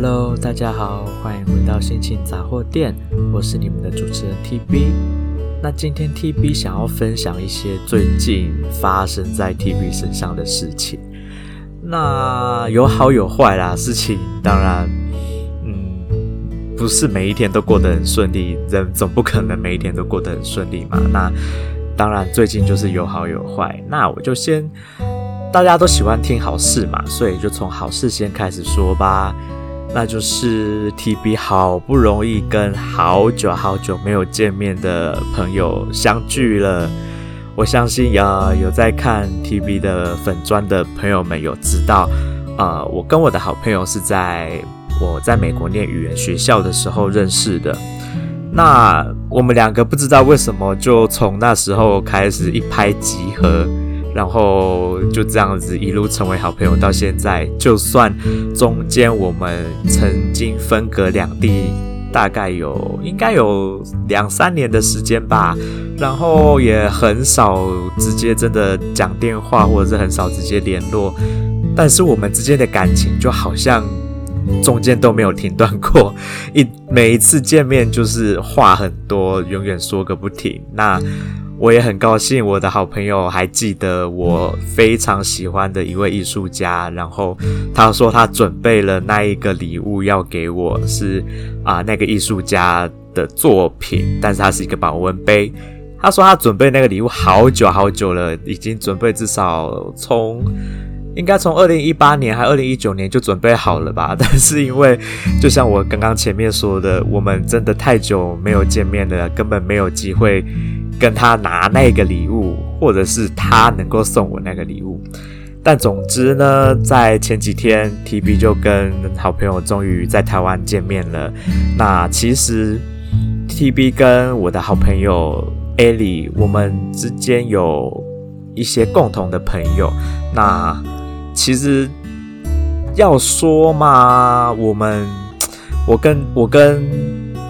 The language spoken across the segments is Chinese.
Hello， 大家好，欢迎回到心情杂货店，我是你们的主持人 TB。那今天 TB 想要分享一些最近发生在 TB 身上的事情，那有好有坏啦，事情当然，不是每一天都过得很顺利，人总不可能每一天都过得很顺利嘛。那当然最近就是有好有坏，那我就先，大家都喜欢听好事嘛，所以就从好事先开始说吧。那就是 TB 好不容易跟好久好久没有见面的朋友相聚了。我相信有在看 TB 的粉专的朋友们有知道，我跟我的好朋友是我在美国念语言学校的时候认识的。那我们两个不知道为什么就从那时候开始一拍即合，然后就这样子一路成为好朋友到现在。就算中间我们曾经分隔两地，大概应该有2-3年的时间吧，然后也很少直接真的讲电话，或者是很少直接联络，但是我们之间的感情就好像中间都没有停断过，每一次见面就是话很多，永远说个不停。那我也很高兴我的好朋友还记得我非常喜欢的一位艺术家，然后他说他准备了那一个礼物要给我，是那个艺术家的作品，但是它是一个保温杯。他说他准备那个礼物好久好久了，已经准备至少应该从2018年还2019年就准备好了吧，但是因为就像我刚刚前面说的，我们真的太久没有见面了，根本没有机会跟他拿那个礼物，或者是他能够送我那个礼物。但总之呢，在前几天 TB 就跟好朋友终于在台湾见面了。那其实 TB 跟我的好朋友 Ellie， 我们之间有一些共同的朋友。那其实要说嘛，我跟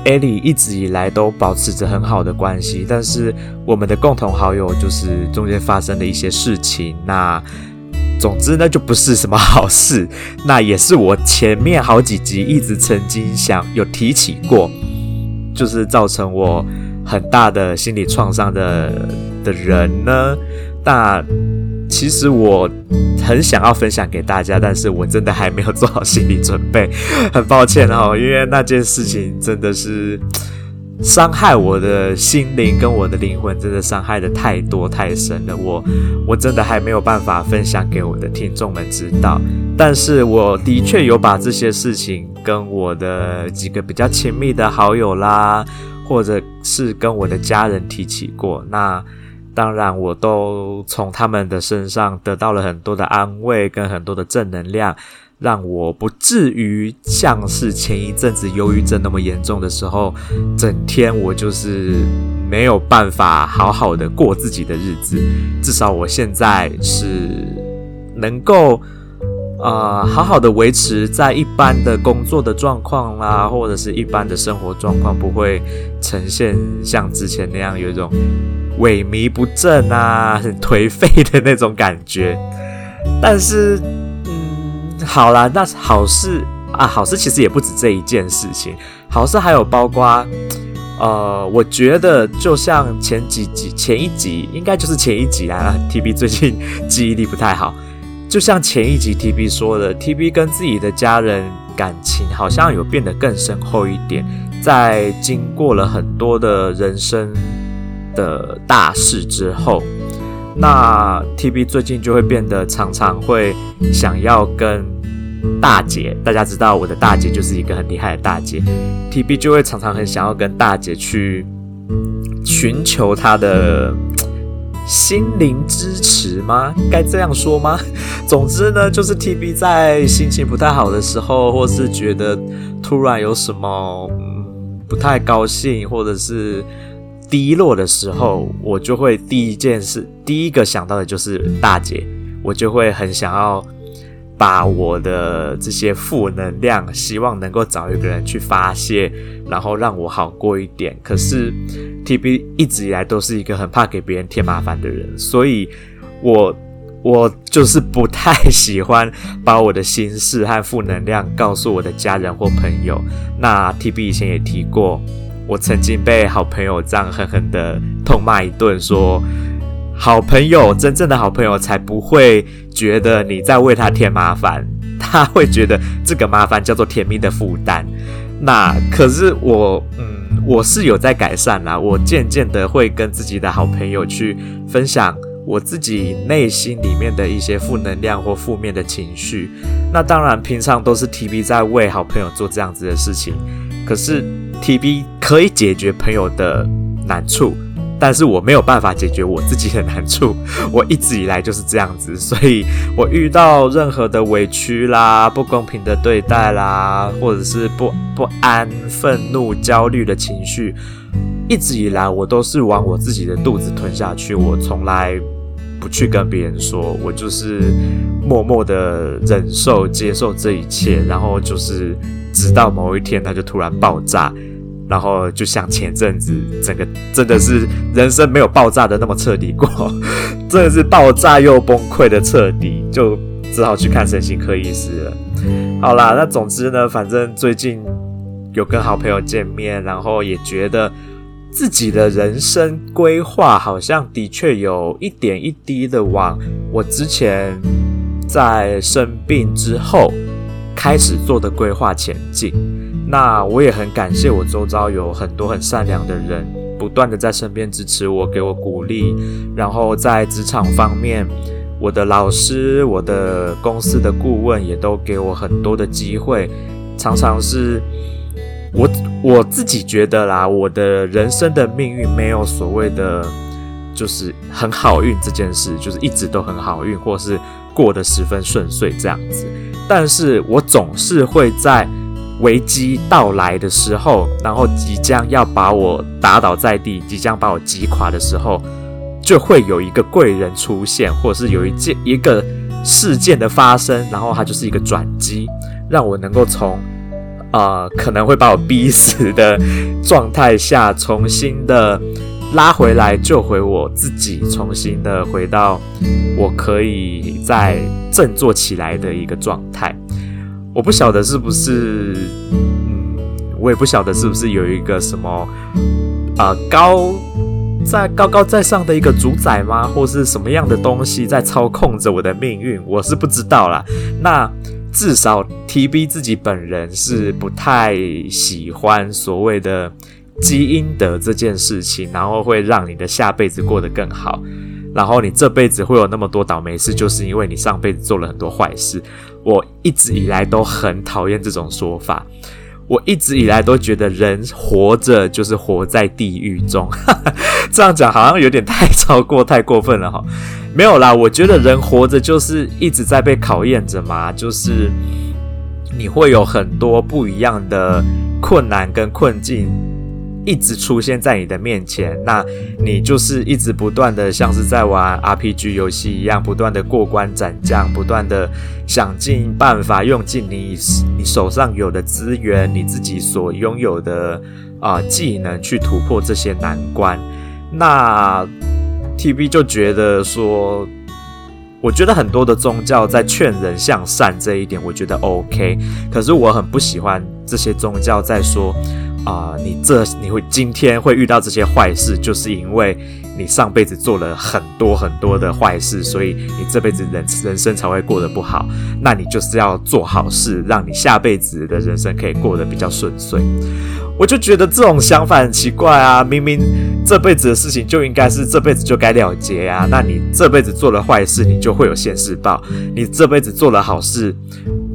Ellie 一直以来都保持着很好的关系，但是我们的共同好友就是中间发生了一些事情。那总之呢，就不是什么好事。那也是我前面好几集一直曾经有提起过，就是造成我很大的心理创伤的人呢。那其实我很想要分享给大家，但是我真的还没有做好心理准备，很抱歉因为那件事情真的是伤害我的心灵跟我的灵魂，真的伤害的太多太深了，我真的还没有办法分享给我的听众们知道。但是我的确有把这些事情跟我的几个比较亲密的好友啦，或者是跟我的家人提起过。那当然我都从他们的身上得到了很多的安慰跟很多的正能量，让我不至于像是前一阵子忧郁症那么严重的时候，整天我就是没有办法好好的过自己的日子。至少我现在是能够好好的维持在一般的工作的状况啦，或者是一般的生活状况，不会呈现像之前那样有一种萎靡不振啊，很颓废的那种感觉。但是好啦，那好事其实也不止这一件事情，好事还有包括我觉得就像前一集啦 TB 最近记忆力不太好，就像前一集 TB 说的， TB 跟自己的家人感情好像有变得更深厚一点。在经过了很多的人生的大事之后，那 TB 最近就会变得常常会想要跟大姐，大家知道我的大姐就是一个很厉害的大姐， TB 就会常常很想要跟大姐去寻求她的心灵支持吗？该这样说吗？总之呢，就是 TB 在心情不太好的时候，或是觉得突然有什么不太高兴或者是低落的时候，我就会第一个想到的就是大姐，我就会很想要把我的这些负能量，希望能够找一个人去发泄，然后让我好过一点。可是 TB 一直以来都是一个很怕给别人添麻烦的人，所以我我就是不太喜欢把我的心事和负能量告诉我的家人或朋友。那 TB 以前也提过，我曾经被好朋友这样狠狠的痛骂一顿，说好朋友，真正的好朋友才不会觉得你在为他添麻烦，他会觉得这个麻烦叫做甜蜜的负担。那可是我是有在改善啦，我渐渐的会跟自己的好朋友去分享我自己内心里面的一些负能量或负面的情绪。那当然平常都是 TB 在为好朋友做这样子的事情，可是 TB 可以解决朋友的难处，但是我没有办法解决我自己的难处，我一直以来就是这样子。所以我遇到任何的委屈啦、不公平的对待啦，或者是不安、愤怒、焦虑的情绪，一直以来我都是往我自己的肚子吞下去，我从来不去跟别人说，我就是默默的忍受、接受这一切，然后就是直到某一天它就突然爆炸。然后就像前阵子，整个真的是人生没有爆炸的那么彻底过，真的是爆炸又崩溃的彻底，就只好去看身心科医师了。好啦，那总之呢，反正最近有跟好朋友见面，然后也觉得自己的人生规划好像的确有一点一滴的往我之前在生病之后开始做的规划前进。那我也很感谢我周遭有很多很善良的人，不断的在身边支持我，给我鼓励。然后在职场方面，我的老师、我的公司的顾问也都给我很多的机会。常常是我自己觉得啦，我的人生的命运没有所谓的就是很好运这件事，就是一直都很好运，或是过得十分顺遂这样子。但是我总是会在危机到来的时候，然后即将要把我打倒在地，即将把我击垮的时候，就会有一个贵人出现，或者是有一个事件的发生，然后它就是一个转机，让我能够从可能会把我逼死的状态下，重新的拉回来，救回我自己，重新的回到我可以再振作起来的一个状态。我不晓得是不是，我也不晓得是不是有一个什么，高高在上的一个主宰吗？或是什么样的东西在操控着我的命运？我是不知道啦。那至少 TB 自己本人是不太喜欢所谓的积阴德这件事情，然后会让你的下辈子过得更好。然后你这辈子会有那么多倒霉事，就是因为你上辈子做了很多坏事。我一直以来都很讨厌这种说法，我一直以来都觉得人活着就是活在地狱中这样讲好像有点太过分了哈。没有啦，我觉得人活着就是一直在被考验着嘛，就是你会有很多不一样的困难跟困境一直出现在你的面前，那你就是一直不断的像是在玩 RPG 游戏一样，不断的过关斩将，不断的想尽办法用尽你手上有的资源，你自己所拥有的技能去突破这些难关。那 TB 就觉得说，我觉得很多的宗教在劝人向善这一点我觉得 OK， 可是我很不喜欢这些宗教在说你今天会遇到这些坏事，就是因为你上辈子做了很多很多的坏事，所以你这辈子人生才会过得不好。那你就是要做好事，让你下辈子的人生可以过得比较顺遂。我就觉得这种想法很奇怪啊，明明这辈子的事情就应该是这辈子就该了结啊，那你这辈子做了坏事，你就会有现世报；你这辈子做了好事，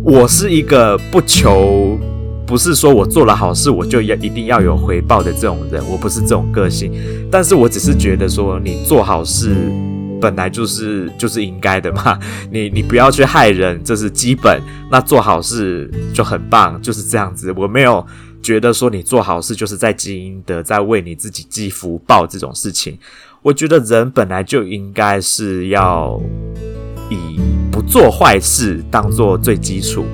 我是一个不是说我做了好事我就一定要有回报的这种人，我不是这种个性。但是我只是觉得说，你做好事本来就是应该的嘛，你不要去害人，这是基本。那做好事就很棒，就是这样子。我没有觉得说你做好事就是在积阴德，在为你自己积福报这种事情。我觉得人本来就应该是要以不做坏事当做最基础。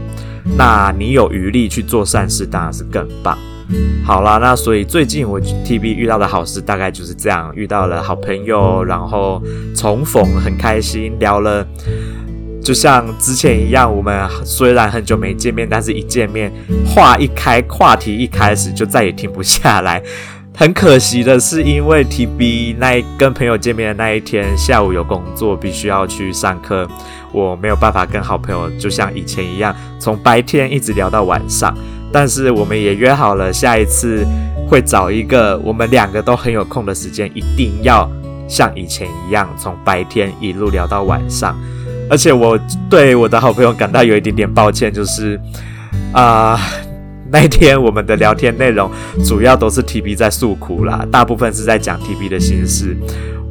那你有余力去做善事当然是更棒。好啦，那所以最近我 TB 遇到的好事大概就是这样，遇到了好朋友，然后重逢很开心，聊了就像之前一样，我们虽然很久没见面，但是一见面话一开，话题一开始就再也停不下来。很可惜的是，因为 TB 跟朋友见面的那一天下午有工作，必须要去上课，我没有办法跟好朋友就像以前一样从白天一直聊到晚上。但是我们也约好了，下一次会找一个我们两个都很有空的时间，一定要像以前一样从白天一路聊到晚上。而且我对我的好朋友感到有一点点抱歉，就是那天我们的聊天内容主要都是 TB 在诉苦啦，大部分是在讲 TB 的心事。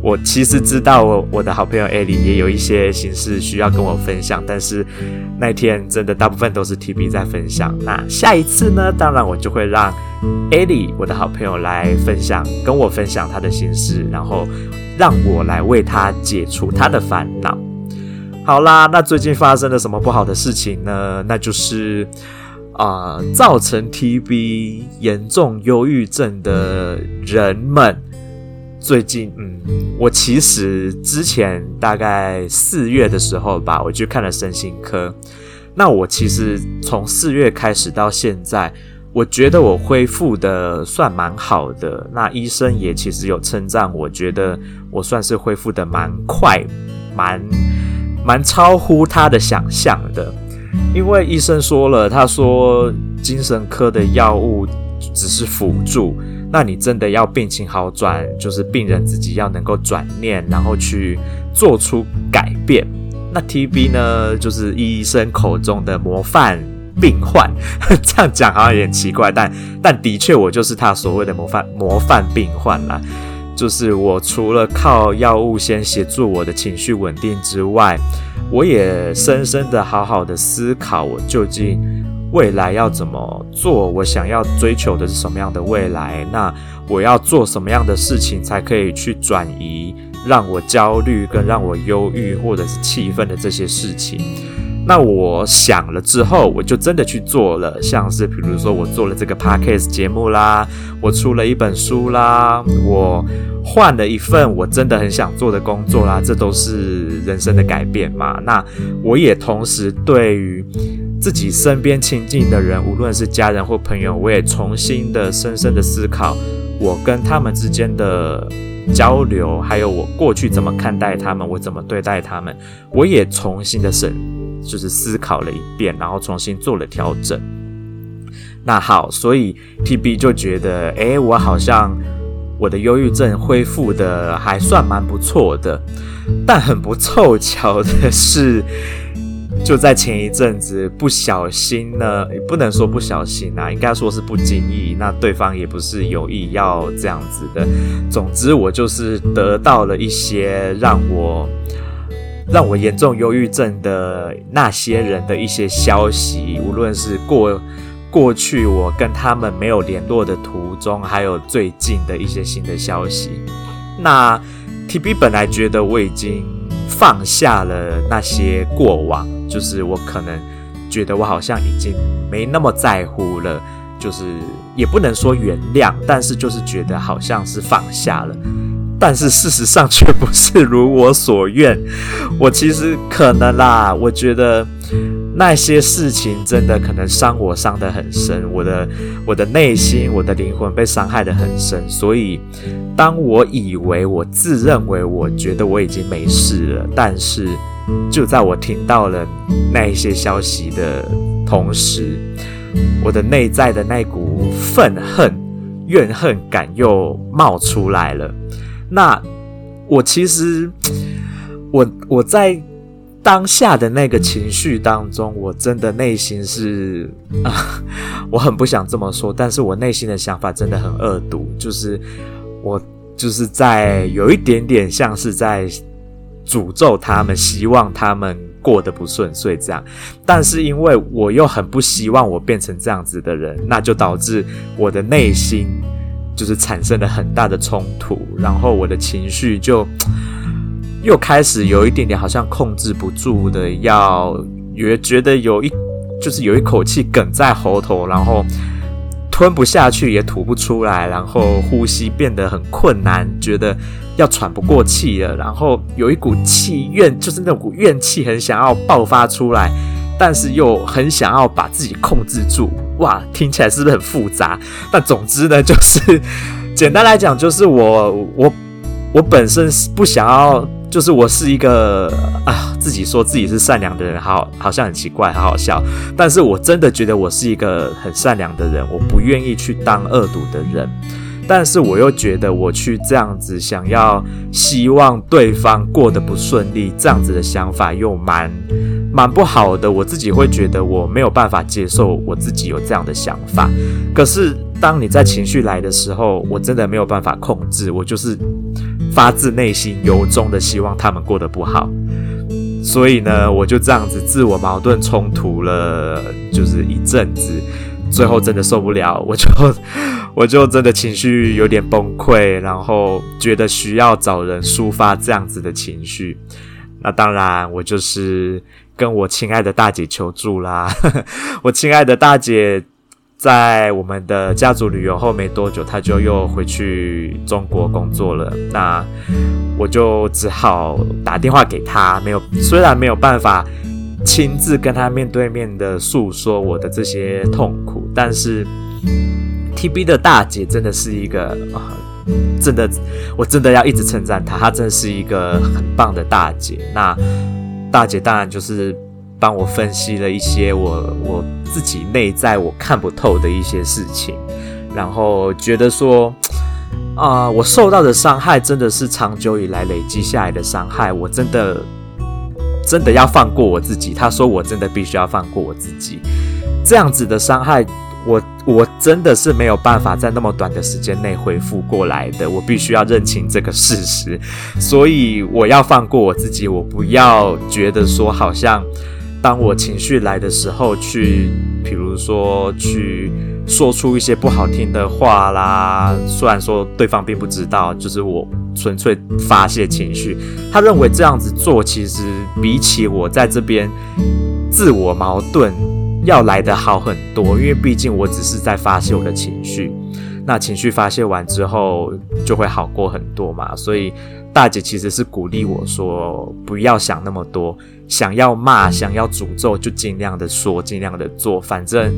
我其实知道 我的好朋友 Ellie 也有一些心事需要跟我分享，但是那天真的大部分都是 TB 在分享。那下一次呢，当然我就会让 Ellie 我的好朋友来跟我分享她的心事，然后让我来为她解除她的烦恼。好啦，那最近发生了什么不好的事情呢？那就是造成 TB 严重忧郁症的人们，最近我其实之前大概4月的时候吧，我去看了身心科。那我其实从4月开始到现在，我觉得我恢复的算蛮好的。那医生也其实有称赞，我觉得我算是恢复的蛮快，蛮超乎他的想象的。因为医生说了，他说精神科的药物只是辅助，那你真的要病情好转，就是病人自己要能够转念，然后去做出改变。那 TB 呢，就是医生口中的模范病患，这样讲好像有点奇怪，但的确我就是他所谓的模范病患啦。就是我除了靠药物先协助我的情绪稳定之外，我也深深的好好的思考，我究竟未来要怎么做，我想要追求的是什么样的未来，那我要做什么样的事情才可以去转移让我焦虑跟让我忧郁或者是气愤的这些事情。那我想了之后，我就真的去做了，像是比如说我做了这个 podcast 节目啦，我出了一本书啦，我换了一份我真的很想做的工作啦，这都是人生的改变嘛。那我也同时对于自己身边亲近的人，无论是家人或朋友，我也重新的深深的思考我跟他们之间的交流，还有我过去怎么看待他们，我怎么对待他们，我也重新的就是思考了一遍，然后重新做了调整。那好，所以 TB 就觉得我好像我的忧郁症恢复的还算蛮不错的。但很不凑巧的是，就在前一阵子不小心呢，也不能说不小心啊，应该说是不经意，那对方也不是有意要这样子的。总之我就是得到了一些让我严重忧郁症的那些人的一些消息，无论是过去我跟他们没有联络的途中，还有最近的一些新的消息。那 TB 本来觉得我已经放下了那些过往，就是我可能觉得我好像已经没那么在乎了，就是也不能说原谅，但是就是觉得好像是放下了。但是事实上却不是如我所愿。我其实可能啦，我觉得那些事情真的可能伤我伤得很深，我的内心，我的灵魂被伤害得很深。所以当我以为我自认为我觉得我已经没事了，但是就在我听到了那一些消息的同时，我的内在的那股愤恨怨恨感又冒出来了。那我其实我在当下的那个情绪当中，我真的内心是我很不想这么说，但是我内心的想法真的很恶毒，就是我就是在有一点点像是在诅咒他们，希望他们过得不顺遂这样。但是因为我又很不希望我变成这样子的人，那就导致我的内心就是产生了很大的冲突，然后我的情绪就又开始有一点点好像控制不住的，觉得有一口气梗在喉头，然后吞不下去也吐不出来，然后呼吸变得很困难，觉得要喘不过气了，然后有一股气怨，就是那股怨气很想要爆发出来，但是又很想要把自己控制住。哇，听起来是不是很复杂？但总之呢，就是简单来讲，就是我本身不想要，就是我是一个啊，自己说自己是善良的人，好像很奇怪，好好笑。但是我真的觉得我是一个很善良的人，我不愿意去当恶毒的人。但是我又觉得我去这样子想要希望对方过得不顺利，这样子的想法又蛮不好的。我自己会觉得我没有办法接受我自己有这样的想法。可是当你在情绪来的时候，我真的没有办法控制，我就是发自内心由衷的希望他们过得不好。所以呢，我就这样子自我矛盾冲突了就是一阵子，最后真的受不了，我就真的情绪有点崩溃，然后觉得需要找人抒发这样子的情绪。那当然我就是跟我亲爱的大姐求助啦。我亲爱的大姐在我们的家族旅游后没多久，她就又回去中国工作了。那我就只好打电话给她，虽然没有办法亲自跟她面对面的诉说我的这些痛苦，但是 TB 的大姐真的是一个真的，我真的要一直称赞她，她真的是一个很棒的大姐。那大姐当然就是帮我分析了一些我自己内在我看不透的一些事情，然后觉得说我受到的伤害真的是长久以来累积下来的伤害，我真的要放过我自己。她说我真的必须要放过我自己，这样子的伤害我真的是没有办法在那么短的时间内恢复过来的，我必须要认清这个事实。所以我要放过我自己，我不要觉得说好像当我情绪来的时候比如说去说出一些不好听的话啦，虽然说对方并不知道，就是我纯粹发泄情绪。他认为这样子做其实比起我在这边自我矛盾要来得好很多，因为毕竟我只是在发泄我的情绪，那情绪发泄完之后就会好过很多嘛。所以大姐其实是鼓励我说不要想那么多，想要骂想要诅咒就尽量的说尽量的做，反正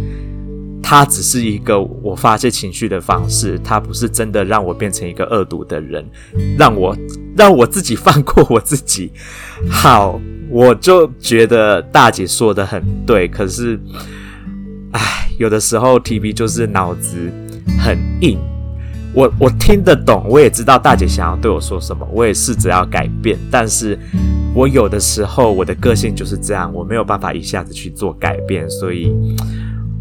它只是一个我发泄情绪的方式，它不是真的让我变成一个恶毒的人，让我自己放过我自己。好，我就觉得大姐说的很对，可是有的时候 TB 就是脑子很硬。我听得懂，我也知道大姐想要对我说什么，我也试着要改变，但是我有的时候我的个性就是这样，我没有办法一下子去做改变，所以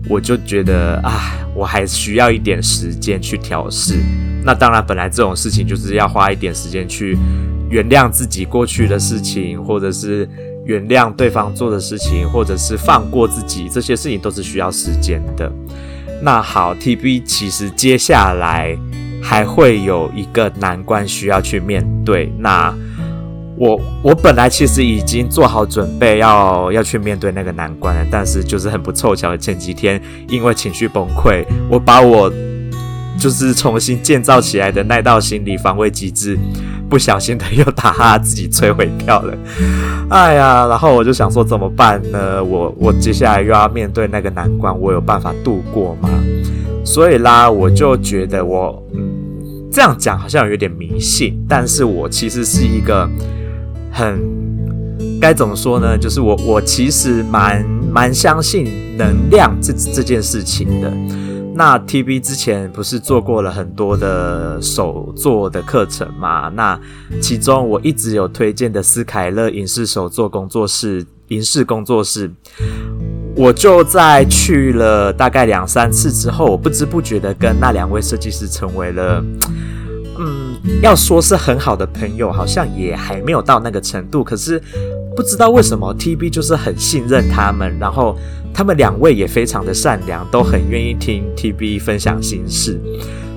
我就觉得我还需要一点时间去调试。那当然本来这种事情就是要花一点时间去原谅自己过去的事情，或者是原谅对方做的事情，或者是放过自己，这些事情都是需要时间的。那好， TB 其实接下来还会有一个难关需要去面对。那我本来其实已经做好准备要去面对那个难关了，但是就是很不凑巧的前几天因为情绪崩溃，我把我就是重新建造起来的那道心理防卫机制不小心的又把它自己摧毁掉了。哎呀，然后我就想说怎么办呢？我接下来又要面对那个难关，我有办法度过吗？所以啦，我就觉得我这样讲好像有点迷信，但是我其实是一个很该怎么说呢？就是我其实蛮相信能量这件事情的。那 TB 之前不是做过了很多的手作的课程嘛？那其中我一直有推荐的斯凯勒银饰手作工作室、银饰工作室，我就在去了大概2-3次之后，我不知不觉的跟那2位设计师成为了，要说是很好的朋友，好像也还没有到那个程度。可是不知道为什么 TB 就是很信任他们，然后他们2位也非常的善良，都很愿意听 TB 分享心事。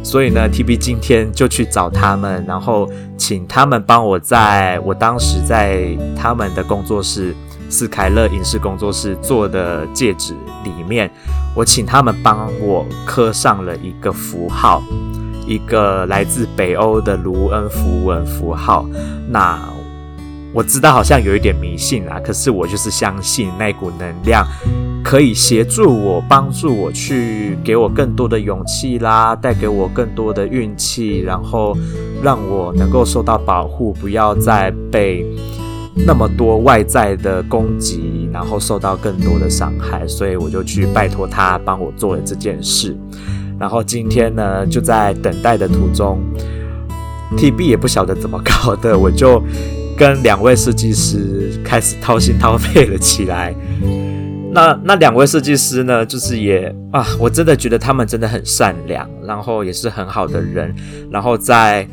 所以呢 ，TB 今天就去找他们，然后请他们帮我在我当时在他们的工作室斯凯勒银饰工作室做的戒指里面，我请他们帮我刻上了一个符号，一个来自北欧的卢恩符文符号。那我知道好像有一点迷信啦，可是我就是相信那股能量可以协助我，帮助我，去给我更多的勇气啦，带给我更多的运气，然后让我能够受到保护，不要再被那么多外在的攻击，然后受到更多的伤害。所以我就去拜托他帮我做了这件事。然后今天呢，就在等待的途中 ，TB 也不晓得怎么搞的，我就跟两位设计师开始掏心掏肺了起来。那两位设计师呢，就是也啊，我真的觉得他们真的很善良，然后也是很好的人，然后在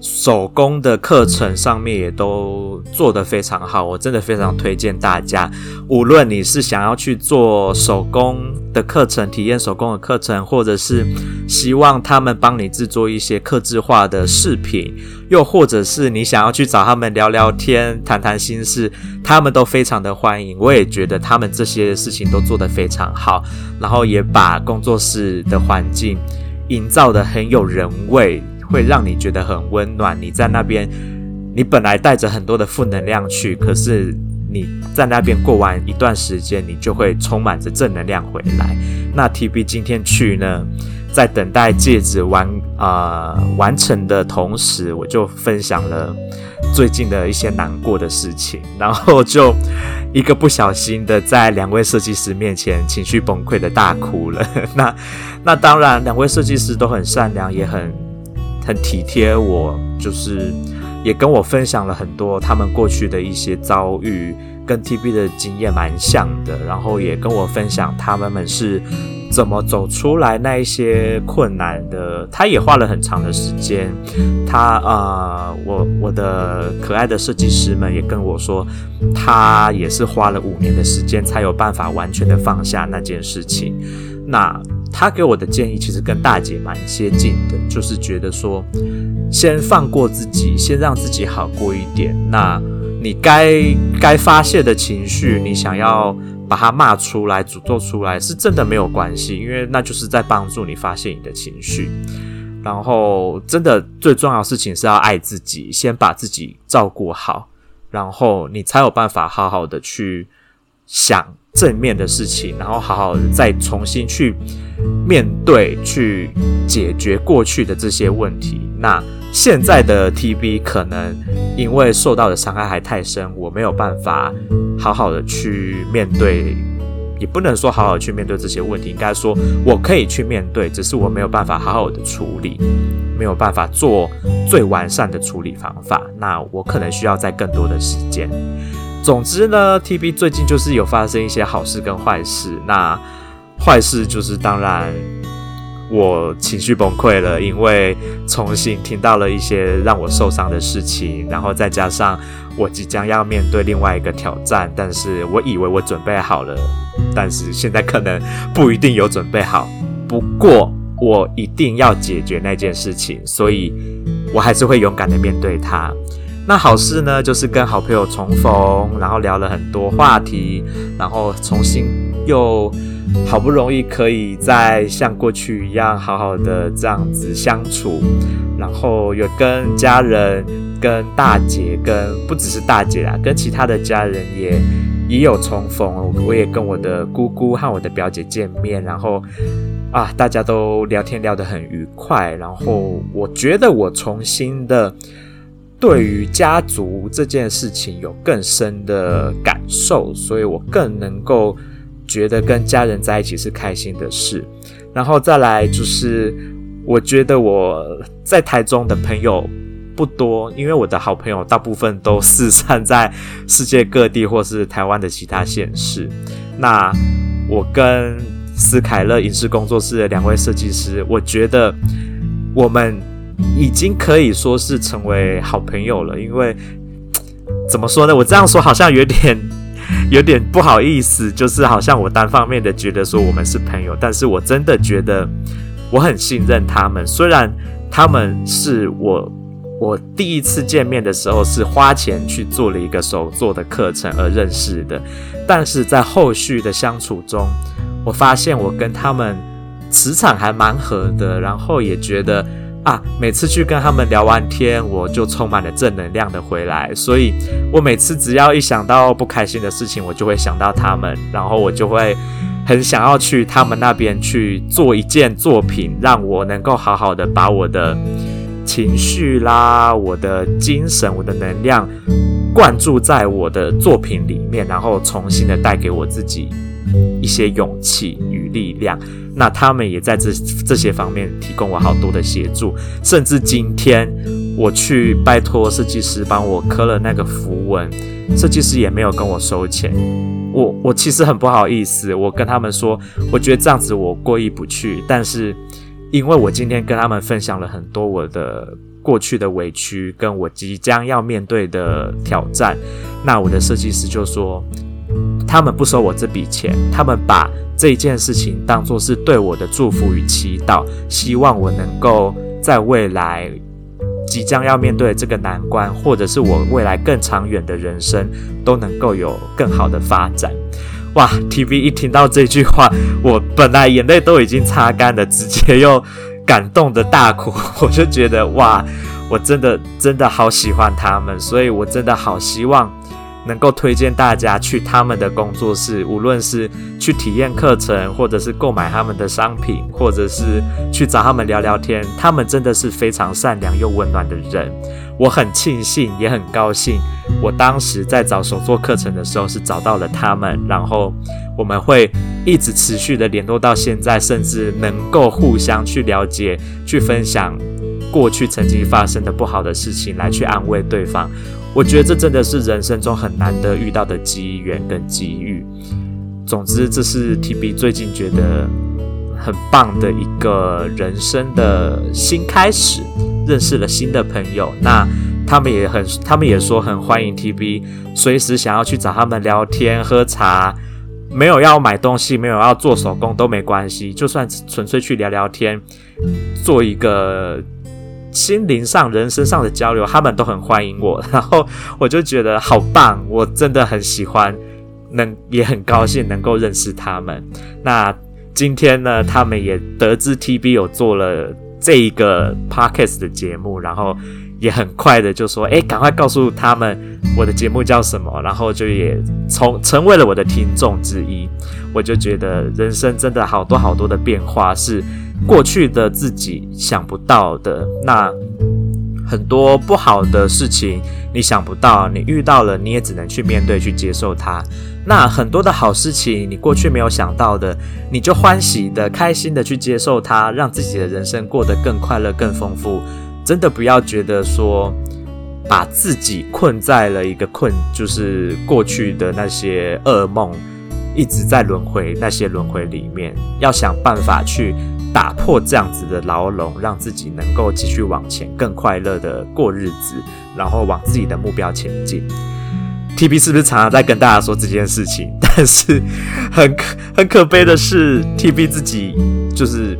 手工的课程上面也都做得非常好。我真的非常推荐大家，无论你是想要去做手工的课程，体验手工的课程，或者是希望他们帮你制作一些客制化的饰品，又或者是你想要去找他们聊聊天，谈谈心事，他们都非常的欢迎。我也觉得他们这些事情都做得非常好，然后也把工作室的环境营造得很有人味，会让你觉得很温暖。你在那边，你本来带着很多的负能量去，可是你在那边过完一段时间，你就会充满着正能量回来。那 TB 今天去呢，在等待戒指完成的同时，我就分享了最近的一些难过的事情，然后就一个不小心的在两位设计师面前情绪崩溃的大哭了。那当然，两位设计师都很善良，也很体贴我，就是也跟我分享了很多他们过去的一些遭遇，跟 TB 的经验蛮像的，然后也跟我分享他们是怎么走出来那一些困难的。他也花了很长的时间，我的可爱的设计师们也跟我说，他也是花了5年的时间才有办法完全的放下那件事情。那他给我的建议其实跟大姐蛮接近的，就是觉得说先放过自己，先让自己好过一点。那你该发泄的情绪，你想要把它骂出来、诅咒出来，是真的没有关系，因为那就是在帮助你发泄你的情绪。然后真的最重要的事情是要爱自己，先把自己照顾好，然后你才有办法好好的去想正面的事情，然后好好的再重新去面对，去解决过去的这些问题。那现在的 TB 可能因为受到的伤害还太深，我没有办法好好的去面对，也不能说好好的去面对这些问题，应该说我可以去面对，只是我没有办法好好的处理，没有办法做最完善的处理方法，那我可能需要再更多的时间。总之呢 ，TB 最近就是有发生一些好事跟坏事。那坏事就是当然我情绪崩溃了，因为重新听到了一些让我受伤的事情，然后再加上我即将要面对另外一个挑战，但是我以为我准备好了，但是现在可能不一定有准备好。不过我一定要解决那件事情，所以我还是会勇敢的面对它。那好事呢，就是跟好朋友重逢，然后聊了很多话题，然后重新又好不容易可以再像过去一样好好的这样子相处，然后有跟家人、跟大姐、跟不只是大姐啦，跟其他的家人也有重逢。我也跟我的姑姑和我的表姐见面，然后大家都聊天聊得很愉快，然后我觉得我重新的对于家族这件事情有更深的感受，所以我更能够觉得跟家人在一起是开心的事。然后再来就是我觉得我在台中的朋友不多，因为我的好朋友大部分都四散在世界各地或是台湾的其他县市。那我跟斯凯勒影视工作室的两位设计师，我觉得我们已经可以说是成为好朋友了，因为怎么说呢？我这样说好像有点不好意思，就是好像我单方面的觉得说我们是朋友，但是我真的觉得我很信任他们，虽然他们是我我第一次见面的时候是花钱去做了一个手作的课程而认识的，但是在后续的相处中，我发现我跟他们磁场还蛮合的，然后也觉得每次去跟他们聊完天，我就充满了正能量的回来，所以我每次只要一想到不开心的事情，我就会想到他们，然后我就会很想要去他们那边去做一件作品，让我能够好好的把我的情绪啦，我的精神，我的能量灌注在我的作品里面，然后重新的带给我自己一些勇气与力量。那他们也在这些方面提供我好多的协助，甚至今天我去拜托设计师帮我刻了那个符文，设计师也没有跟我收钱。我其实很不好意思，我跟他们说我觉得这样子我过意不去，但是因为我今天跟他们分享了很多我的过去的委屈跟我即将要面对的挑战，那我的设计师就说他们不收我这笔钱，他们把这件事情当作是对我的祝福与祈祷，希望我能够在未来即将要面对这个难关，或者是我未来更长远的人生都能够有更好的发展。哇 ！TV 一听到这句话，我本来眼泪都已经擦干了，直接又感动的大哭。我就觉得哇，我真的好喜欢他们，所以我真的好希望能够推荐大家去他们的工作室，无论是去体验课程，或者是购买他们的商品，或者是去找他们聊聊天，他们真的是非常善良又温暖的人。我很庆幸也很高兴，我当时在找手作课程的时候是找到了他们，然后我们会一直持续的联络到现在，甚至能够互相去了解，去分享过去曾经发生的不好的事情，来去安慰对方。我觉得这真的是人生中很难得遇到的机缘跟机遇。总之，这是 TB 最近觉得很棒的一个人生的新开始，认识了新的朋友。那他们也说很欢迎 TB， 随时想要去找他们聊天、喝茶，没有要买东西，没有要做手工都没关系，就算纯粹去聊聊天，做一个心灵上人生上的交流，他们都很欢迎我，然后我就觉得好棒，我真的很喜欢，也很高兴能够认识他们。那今天呢，他们也得知 TB 有做了这一个 podcast 的节目，然后也很快的就说赶快告诉他们我的节目叫什么，然后就也成为了我的听众之一。我就觉得人生真的好多好多的变化，是过去的自己想不到的，那很多不好的事情你想不到，你遇到了你也只能去面对，去接受它。那很多的好事情你过去没有想到的，你就欢喜的开心的去接受它，让自己的人生过得更快乐更丰富。真的不要觉得说把自己困在了一个就是过去的那些噩梦一直在轮回，那些轮回里面要想办法去打破这样子的牢笼，让自己能够继续往前，更快乐的过日子，然后往自己的目标前进。 TB 是不是常常在跟大家说这件事情，但是很可悲的是 TB 自己就是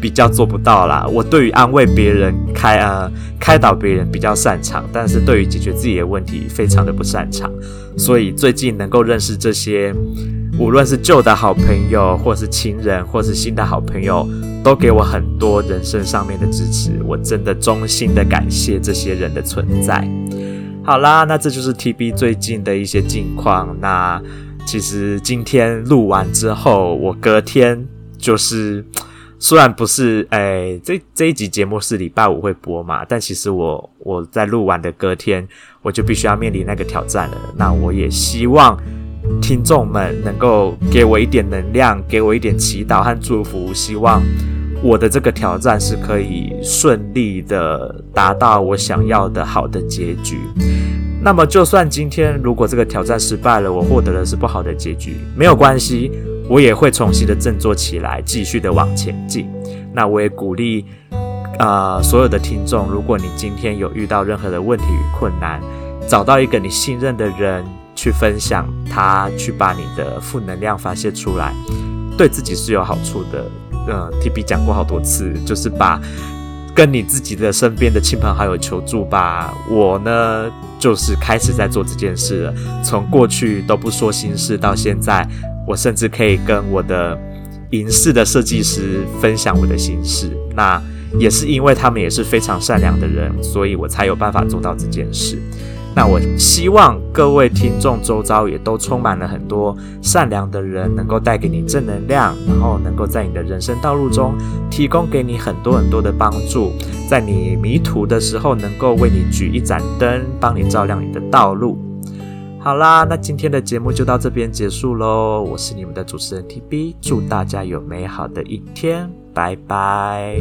比较做不到啦。我对于安慰别人、开导别人比较擅长，但是对于解决自己的问题非常的不擅长。所以最近能够认识这些无论是旧的好朋友，或是亲人，或是新的好朋友，都给我很多人生上面的支持，我真的衷心的感谢这些人的存在。好啦，那这就是 TB 最近的一些近况。那其实今天录完之后，我隔天就是虽然不是这一集节目是礼拜五会播嘛，但其实我在录完的隔天我就必须要面临那个挑战了。那我也希望听众们能够给我一点能量，给我一点祈祷和祝福，希望我的这个挑战是可以顺利的达到我想要的好的结局。那么就算今天如果这个挑战失败了，我获得的是不好的结局，没有关系，我也会重新的振作起来，继续的往前进。那我也鼓励所有的听众，如果你今天有遇到任何的问题与困难，找到一个你信任的人去分享他，去把你的负能量发泄出来，对自己是有好处的。TB 讲过好多次，就是把跟你自己的身边的亲朋好友求助吧。我呢就是开始在做这件事了，从过去都不说心事到现在，我甚至可以跟我的银饰的设计师分享我的心事。那也是因为他们也是非常善良的人，所以我才有办法做到这件事。那我希望各位听众周遭也都充满了很多善良的人，能够带给你正能量，然后能够在你的人生道路中提供给你很多很多的帮助，在你迷途的时候能够为你举一盏灯，帮你照亮你的道路。好啦，那今天的节目就到这边结束咯，我是你们的主持人 TB， 祝大家有美好的一天，拜拜。